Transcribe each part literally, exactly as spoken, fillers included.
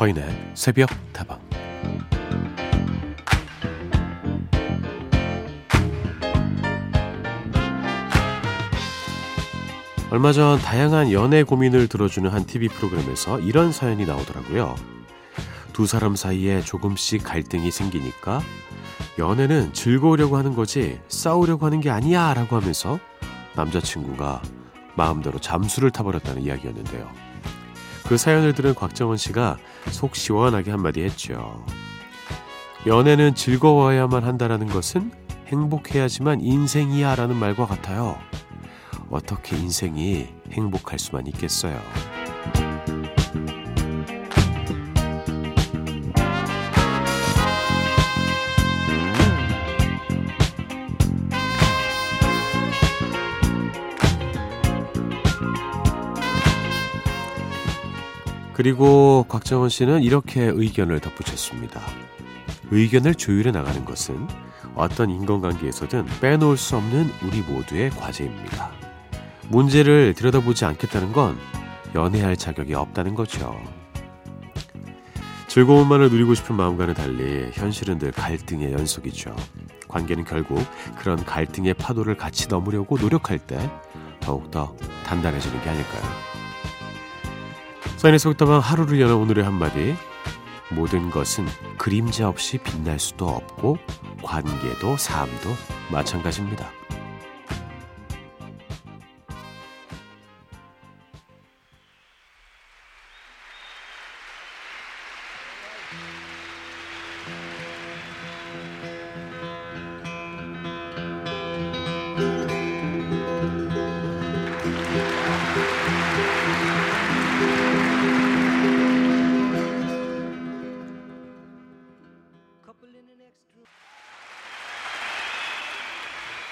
서인의 새벽다방. 얼마 전 다양한 연애 고민을 들어주는 한 티비 프로그램에서 이런 사연이 나오더라고요. 두 사람 사이에 조금씩 갈등이 생기니까 연애는 즐거우려고 하는 거지 싸우려고 하는 게 아니야 라고 하면서 남자친구가 마음대로 잠수를 타버렸다는 이야기였는데요. 그 사연을 들은 곽정원 씨가 속 시원하게 한마디 했죠. 연애는 즐거워야만 한다는 것은 행복해야지만 인생이야 라는 말과 같아요. 어떻게 인생이 행복할 수만 있겠어요. 그리고 곽정원 씨는 이렇게 의견을 덧붙였습니다. 의견을 조율해 나가는 것은 어떤 인간관계에서든 빼놓을 수 없는 우리 모두의 과제입니다. 문제를 들여다보지 않겠다는 건 연애할 자격이 없다는 거죠. 즐거움만을 누리고 싶은 마음과는 달리 현실은 늘 갈등의 연속이죠. 관계는 결국 그런 갈등의 파도를 같이 넘으려고 노력할 때 더욱더 단단해지는 게 아닐까요? 서인의 속담방 하루를 여는 오늘의 한마디. 모든 것은 그림자 없이 빛날 수도 없고 관계도 삶도 마찬가지입니다.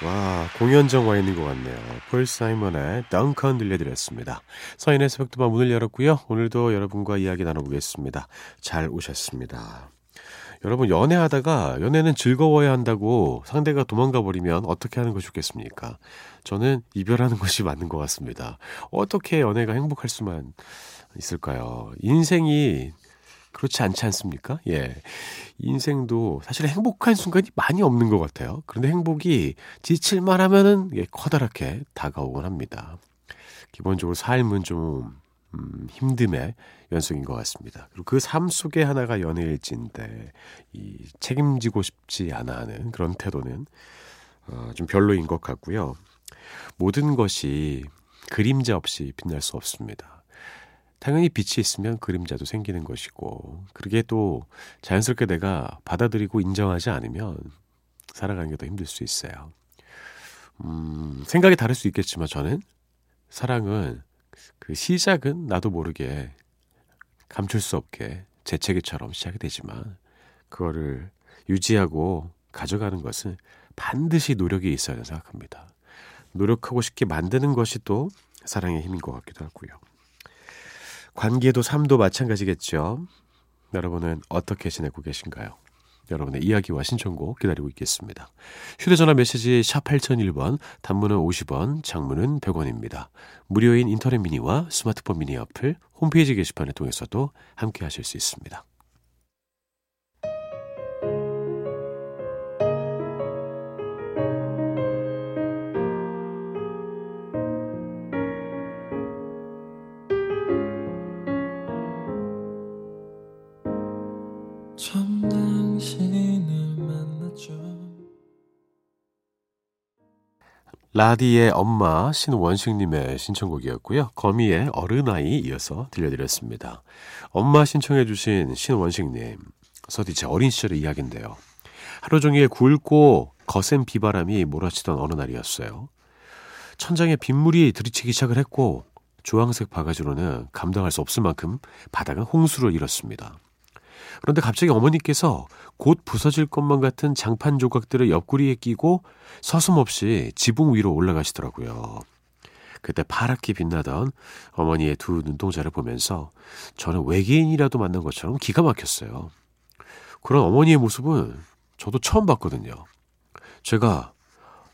와, 공연장 와 있는 것 같네요. 폴 사이먼의 Duncan 들려드렸습니다. 서인의 새벽다방 문을 열었고요. 오늘도 여러분과 이야기 나눠보겠습니다. 잘 오셨습니다. 여러분, 연애하다가 연애는 즐거워야 한다고 상대가 도망가 버리면 어떻게 하는 것이 좋겠습니까? 저는 이별하는 것이 맞는 것 같습니다. 어떻게 연애가 행복할 수만 있을까요? 인생이 그렇지 않지 않습니까? 예. 인생도 사실 행복한 순간이 많이 없는 것 같아요. 그런데 행복이 지칠만 하면은 예, 커다랗게 다가오곤 합니다. 기본적으로 삶은 좀, 음, 힘듦의 연속인 것 같습니다. 그리고 그 삶 속에 하나가 연애일지인데, 이 책임지고 싶지 않아 하는 그런 태도는, 어, 좀 별로인 것 같고요. 모든 것이 그림자 없이 빛날 수 없습니다. 당연히 빛이 있으면 그림자도 생기는 것이고, 그게 또 자연스럽게 내가 받아들이고 인정하지 않으면 살아가는 게 더 힘들 수 있어요. 음, 생각이 다를 수 있겠지만 저는 사랑은 그 시작은 나도 모르게 감출 수 없게 재채기처럼 시작이 되지만 그거를 유지하고 가져가는 것은 반드시 노력이 있어야 된다고 생각합니다. 노력하고 싶게 만드는 것이 또 사랑의 힘인 것 같기도 하고요. 관계도 삶도 마찬가지겠죠. 여러분은 어떻게 지내고 계신가요? 여러분의 이야기와 신청곡 기다리고 있겠습니다. 휴대전화 메시지 샵 팔공공일 번, 단문은 오십 원, 장문은 백 원입니다. 무료인 인터넷 미니와 스마트폰 미니 어플, 홈페이지 게시판을 통해서도 함께 하실 수 있습니다. 라디의 엄마 신원식님의 신청곡이었고요. 거미의 어른아이 이어서 들려드렸습니다. 엄마 신청해 주신 신원식님, 서디 제 어린 시절의 이야기인데요. 하루 종일 굵고 거센 비바람이 몰아치던 어느 날이었어요. 천장에 빗물이 들이치기 시작을 했고 주황색 바가지로는 감당할 수 없을 만큼 바닥은 홍수를 일었습니다. 그런데 갑자기 어머니께서 곧 부서질 것만 같은 장판 조각들을 옆구리에 끼고 서슴없이 지붕 위로 올라가시더라고요. 그때 파랗게 빛나던 어머니의 두 눈동자를 보면서 저는 외계인이라도 만난 것처럼 기가 막혔어요. 그런 어머니의 모습은 저도 처음 봤거든요. 제가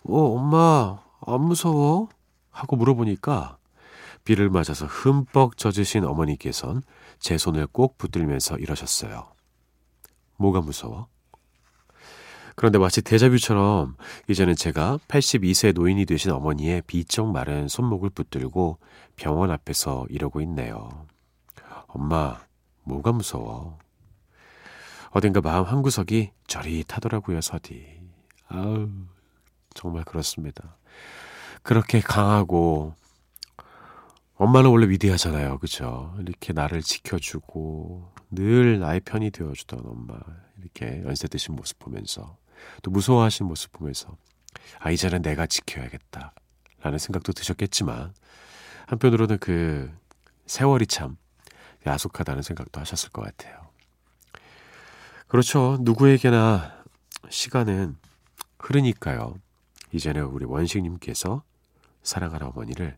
어, 엄마 안 무서워? 하고 물어보니까 비를 맞아서 흠뻑 젖으신 어머니께선 제 손을 꼭 붙들면서 이러셨어요. 뭐가 무서워? 그런데 마치 데자뷰처럼 이제는 제가 팔십이 세 노인이 되신 어머니의 비쩍 마른 손목을 붙들고 병원 앞에서 이러고 있네요. 엄마, 뭐가 무서워? 어딘가 마음 한구석이 저릿하더라고요, 서디. 아우, 정말 그렇습니다. 그렇게 강하고, 엄마는 원래 위대하잖아요, 그죠? 이렇게 나를 지켜주고 늘 나의 편이 되어주던 엄마, 이렇게 연세 드신 모습 보면서, 또 무서워하신 모습 보면서, 아, 이제는 내가 지켜야겠다 라는 생각도 드셨겠지만, 한편으로는 그 세월이 참 야속하다는 생각도 하셨을 것 같아요. 그렇죠. 누구에게나 시간은 흐르니까요. 이제는 우리 원식님께서 사랑하는 어머니를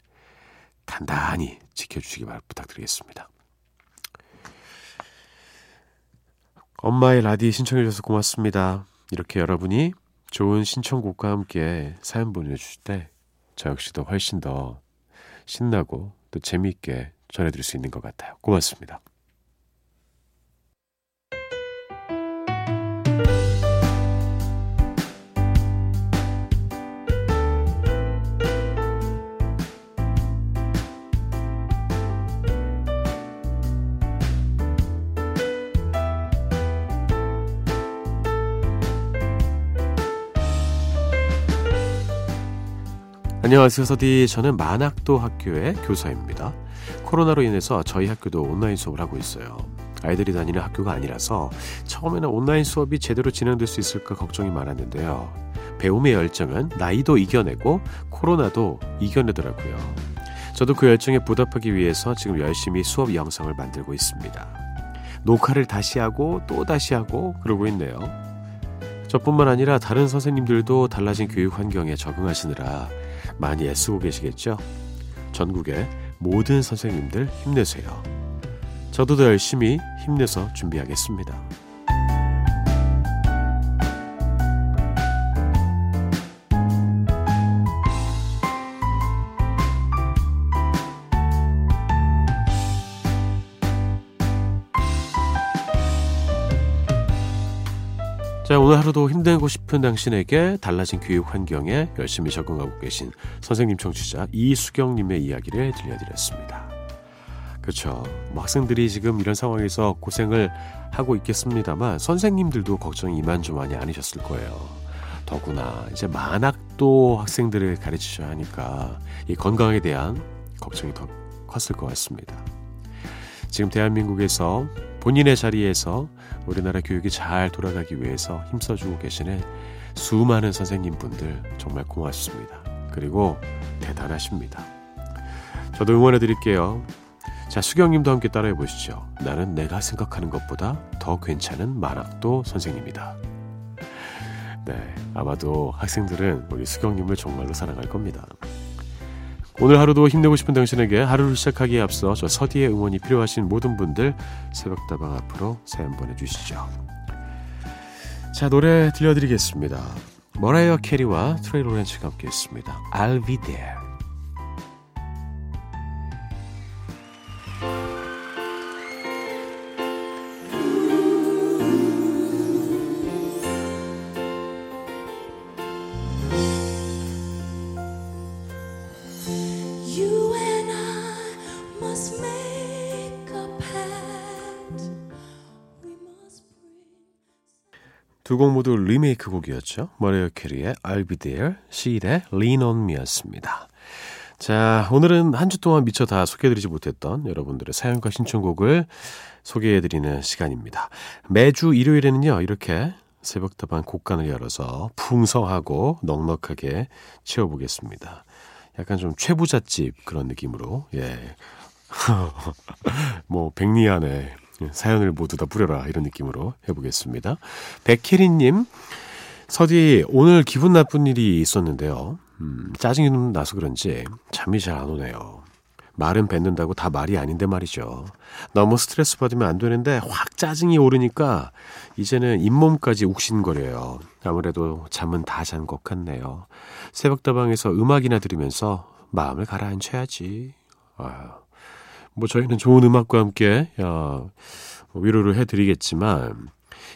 단단히 지켜주시기 말 부탁드리겠습니다. 엄마의 라디 신청해 주셔서 고맙습니다. 이렇게 여러분이 좋은 신청곡과 함께 사연 보내주실 때 저 역시도 훨씬 더 신나고 또 재미있게 전해드릴 수 있는 것 같아요. 고맙습니다. 안녕하세요, 서디. 저는 만학도 학교의 교사입니다. 코로나로 인해서 저희 학교도 온라인 수업을 하고 있어요. 아이들이 다니는 학교가 아니라서 처음에는 온라인 수업이 제대로 진행될 수 있을까 걱정이 많았는데요. 배움의 열정은 나이도 이겨내고 코로나도 이겨내더라고요. 저도 그 열정에 보답하기 위해서 지금 열심히 수업 영상을 만들고 있습니다. 녹화를 다시 하고 또 다시 하고 그러고 있네요. 저뿐만 아니라 다른 선생님들도 달라진 교육 환경에 적응하시느라 많이 애쓰고 계시겠죠? 전국의 모든 선생님들 힘내세요. 저도 더 열심히 힘내서 준비하겠습니다. 자, 오늘 하루도 힘들고 싶은 당신에게 달라진 교육 환경에 열심히 적응하고 계신 선생님 청취자 이수경님의 이야기를 들려드렸습니다. 그렇죠. 뭐 학생들이 지금 이런 상황에서 고생을 하고 있겠습니다만 선생님들도 걱정이 이만저만이 아니셨을 거예요. 더구나 이제 만학도 학생들을 가르치셔야 하니까 이 건강에 대한 걱정이 더 컸을 것 같습니다. 지금 대한민국에서 본인의 자리에서 우리나라 교육이 잘 돌아가기 위해서 힘써주고 계시는 수많은 선생님분들 정말 고맙습니다. 그리고 대단하십니다. 저도 응원해드릴게요. 자, 수경님도 함께 따라해보시죠. 나는 내가 생각하는 것보다 더 괜찮은 만학도 선생님이다. 네, 아마도 학생들은 우리 수경님을 정말로 사랑할 겁니다. 오늘 하루도 힘내고 싶은 당신에게 하루를 시작하기에 앞서 저 서디의 응원이 필요하신 모든 분들 새벽다방 앞으로 사연 보내주시죠. 자, 노래 들려드리겠습니다. 머라이어 캐리와 트레이 로렌츠가 함께 했습니다. I'll be there. 두 곡 모두 리메이크 곡이었죠. 머라이어 캐리의 I'll be there, 시일의 Lean on me였습니다. 자, 오늘은 한 주 동안 미처 다 소개해드리지 못했던 여러분들의 사연과 신청곡을 소개해드리는 시간입니다. 매주 일요일에는요, 이렇게 새벽다방 곡간을 열어서 풍성하고 넉넉하게 채워보겠습니다. 약간 좀 최부잣집 그런 느낌으로, 예. 뭐 백리 안에 사연을 모두 다 뿌려라 이런 느낌으로 해보겠습니다. 백혜리님, 서디 오늘 기분 나쁜 일이 있었는데요. 음, 짜증이 좀 나서 그런지 잠이 잘 안 오네요. 말은 뱉는다고 다 말이 아닌데 말이죠. 너무 스트레스 받으면 안 되는데 확 짜증이 오르니까 이제는 잇몸까지 욱신거려요. 아무래도 잠은 다 잔 것 같네요. 새벽다방에서 음악이나 들으면서 마음을 가라앉혀야지. 아, 뭐 저희는 좋은 음악과 함께 어, 위로를 해드리겠지만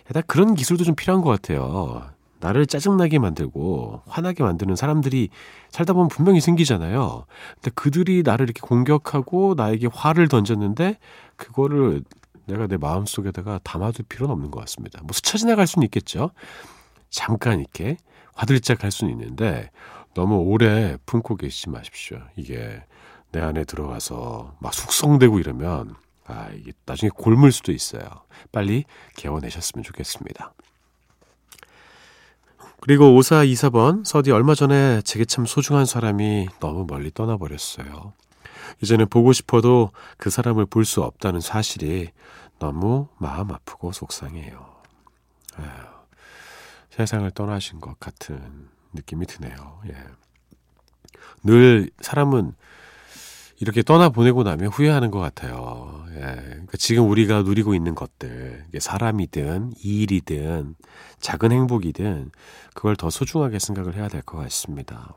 일단 그런 기술도 좀 필요한 것 같아요. 나를 짜증나게 만들고 화나게 만드는 사람들이 살다 보면 분명히 생기잖아요. 근데 그들이 나를 이렇게 공격하고 나에게 화를 던졌는데 그거를 내가 내 마음속에다가 담아둘 필요는 없는 것 같습니다. 뭐 스쳐 지나갈 수는 있겠죠. 잠깐 이렇게 화들짝 할 수는 있는데 너무 오래 품고 계시지 마십시오. 이게 내 안에 들어가서 막 숙성되고 이러면 아, 이게 나중에 곪을 수도 있어요. 빨리 개워내셨으면 좋겠습니다. 그리고 오사이사 번, 서디 얼마 전에 제게 참 소중한 사람이 너무 멀리 떠나버렸어요. 이제는 보고 싶어도 그 사람을 볼 수 없다는 사실이 너무 마음 아프고 속상해요. 아유, 세상을 떠나신 것 같은 느낌이 드네요. 예. 늘 사람은 이렇게 떠나보내고 나면 후회하는 것 같아요. 예. 그러니까 지금 우리가 누리고 있는 것들, 사람이든 일이든 작은 행복이든 그걸 더 소중하게 생각을 해야 될 것 같습니다.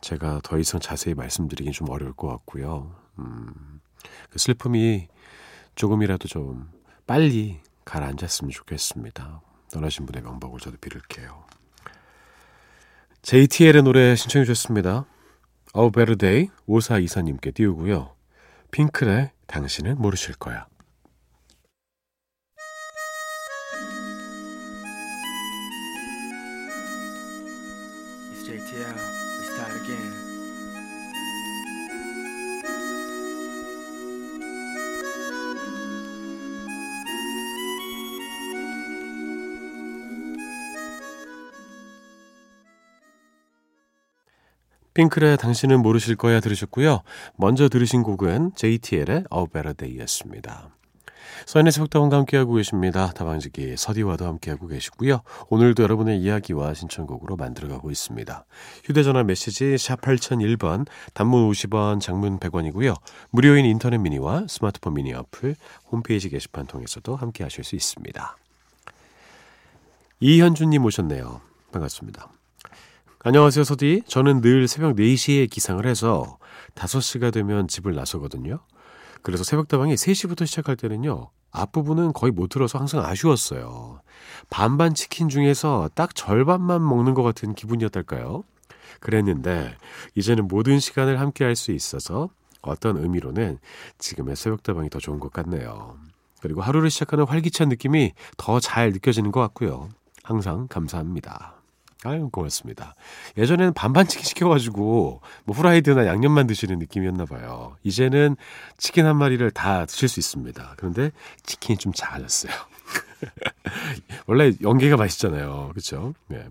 제가 더 이상 자세히 말씀드리긴 좀 어려울 것 같고요. 음, 그 슬픔이 조금이라도 좀 빨리 가라앉았으면 좋겠습니다. 떠나신 분의 명복을 저도 빌을게요. 제이티엘의 노래 신청해 주셨습니다. A Better Day 오사이사 님께 띄우고요. 핑클의 당신은 모르실 거야. It's 제이티엘. We start again. 핑클의 당신은 모르실 거야 들으셨고요. 먼저 들으신 곡은 제이티엘의 A Better Day였습니다. 서인의 새벽다방과 함께하고 계십니다. 다방지기 서디와도 함께하고 계시고요. 오늘도 여러분의 이야기와 신청곡으로 만들어가고 있습니다. 휴대전화 메시지 샵 팔공공일 번, 단문 오십 원, 장문 백 원이고요. 무료인 인터넷 미니와 스마트폰 미니 어플, 홈페이지 게시판 통해서도 함께하실 수 있습니다. 이현준님 오셨네요. 반갑습니다. 안녕하세요, 서디. 저는 늘 새벽 네 시에 기상을 해서 다섯 시가 되면 집을 나서거든요. 그래서 새벽다방이 세 시부터 시작할 때는요, 앞부분은 거의 못 들어서 항상 아쉬웠어요. 반반 치킨 중에서 딱 절반만 먹는 것 같은 기분이었달까요? 그랬는데 이제는 모든 시간을 함께 할 수 있어서 어떤 의미로는 지금의 새벽다방이 더 좋은 것 같네요. 그리고 하루를 시작하는 활기찬 느낌이 더 잘 느껴지는 것 같고요. 항상 감사합니다. 아유, 고맙습니다. 예전에는 반반 치킨 시켜가지고 뭐 후라이드나 양념만 드시는 느낌이었나 봐요. 이제는 치킨 한 마리를 다 드실 수 있습니다. 그런데 치킨이 좀 작아졌어요. 원래 연계가 맛있잖아요. 그렇죠? 네.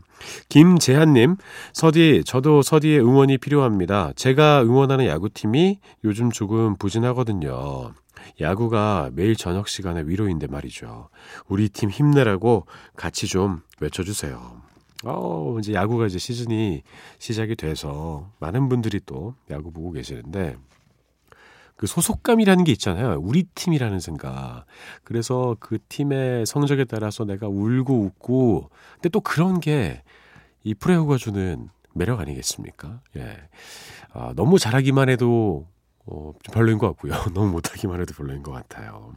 김재한님, 서디, 저도 서디의 응원이 필요합니다. 제가 응원하는 야구팀이 요즘 조금 부진하거든요. 야구가 매일 저녁 시간에 위로인데 말이죠. 우리 팀 힘내라고 같이 좀 외쳐주세요. 어, 이제 야구가 이제 시즌이 시작이 돼서 많은 분들이 또 야구 보고 계시는데 그 소속감이라는 게 있잖아요. 우리 팀이라는 생각. 그래서 그 팀의 성적에 따라서 내가 울고 웃고 근데 또 그런 게 이 프로야구가 주는 매력 아니겠습니까? 예. 아, 너무 잘하기만 해도 어, 좀 별로인 것 같고요. 너무 못하기만 해도 별로인 것 같아요.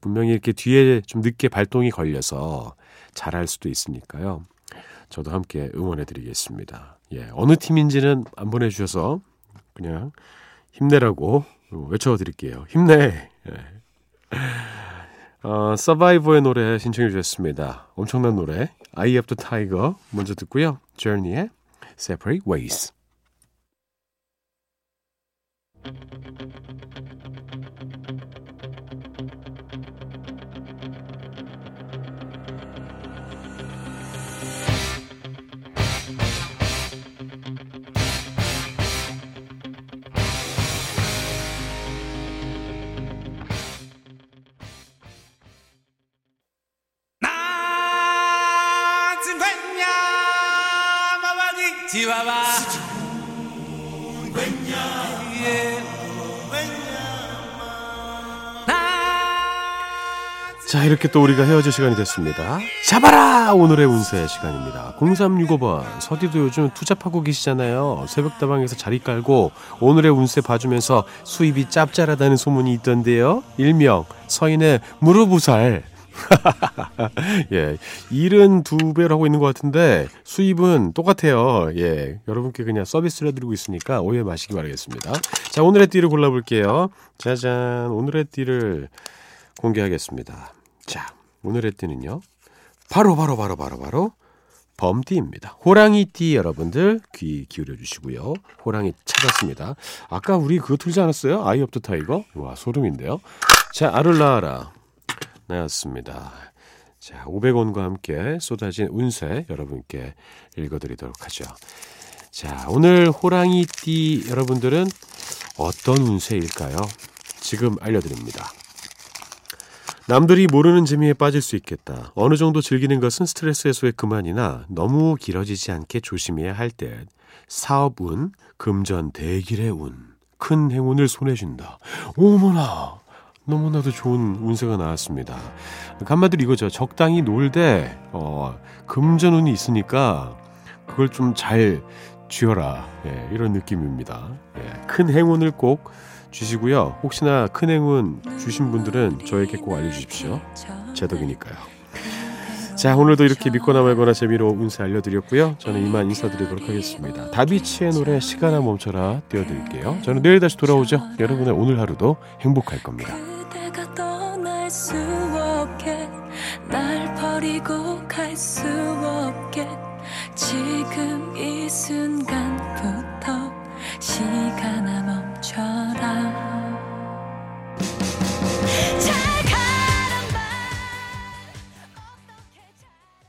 분명히 이렇게 뒤에 좀 늦게 발동이 걸려서 잘할 수도 있으니까요. 저도 함께 응원해드리겠습니다. 예, 어느 팀인지는 안 보내주셔서 그냥 힘내라고 외쳐드릴게요. 힘내! 예. 어, 서바이버의 노래 신청해 주셨습니다. 엄청난 노래 Eye of the Tiger 먼저 듣고요. Journey의 Separate Ways. 지와와 자, 이렇게 또 우리가 헤어질 시간이 됐습니다. 잡아라! 오늘의 운세 시간입니다. 공삼육오 번 서디도 요즘 투잡하고 계시잖아요. 새벽다방에서 자리 깔고 오늘의 운세 봐주면서 수입이 짭짤하다는 소문이 있던데요. 일명 서인의 무릎 우살. 예, 일은 두 배로 하고 있는 것 같은데 수입은 똑같아요. 예, 여러분께 그냥 서비스를 해드리고 있으니까 오해 마시기 바라겠습니다. 자, 오늘의 띠를 골라볼게요. 짜잔, 오늘의 띠를 공개하겠습니다. 자, 오늘의 띠는요, 바로 바로 바로 바로 바로 범띠입니다. 호랑이띠 여러분들 귀 기울여 주시고요. 호랑이 찾았습니다. 아까 우리 그거 틀지 않았어요? 아이 업드 타이거? 와, 소름인데요. 자, 아를라하라 나였습니다. 자, 오백 원과 함께 쏟아진 운세 여러분께 읽어드리도록 하죠. 자, 오늘 호랑이띠 여러분들은 어떤 운세일까요? 지금 알려드립니다. 남들이 모르는 재미에 빠질 수 있겠다. 어느 정도 즐기는 것은 스트레스 해소에 그만이나 너무 길어지지 않게 조심해야 할 듯. 사업운, 금전 대길의 운, 큰 행운을 손에 쥔다. 오머나! 너무나도 좋은 운세가 나왔습니다. 한마디로 이거죠. 적당히 놀되 어, 금전운이 있으니까 그걸 좀 잘 쥐어라. 예, 이런 느낌입니다. 예, 큰 행운을 꼭 주시고요. 혹시나 큰 행운 주신 분들은 저에게 꼭 알려주십시오. 제 덕이니까요. 자, 오늘도 이렇게 믿거나 말거나 재미로 운세 알려드렸고요. 저는 이만 인사드리도록 하겠습니다. 다비치의 노래 시간아 멈춰라 띄워드릴게요. 저는 내일 다시 돌아오죠. 여러분의 오늘 하루도 행복할 겁니다. 그대가 떠날 수 없게, 날 버리고 갈 수 없게, 지금 이 순간부터 시간아 멈춰라.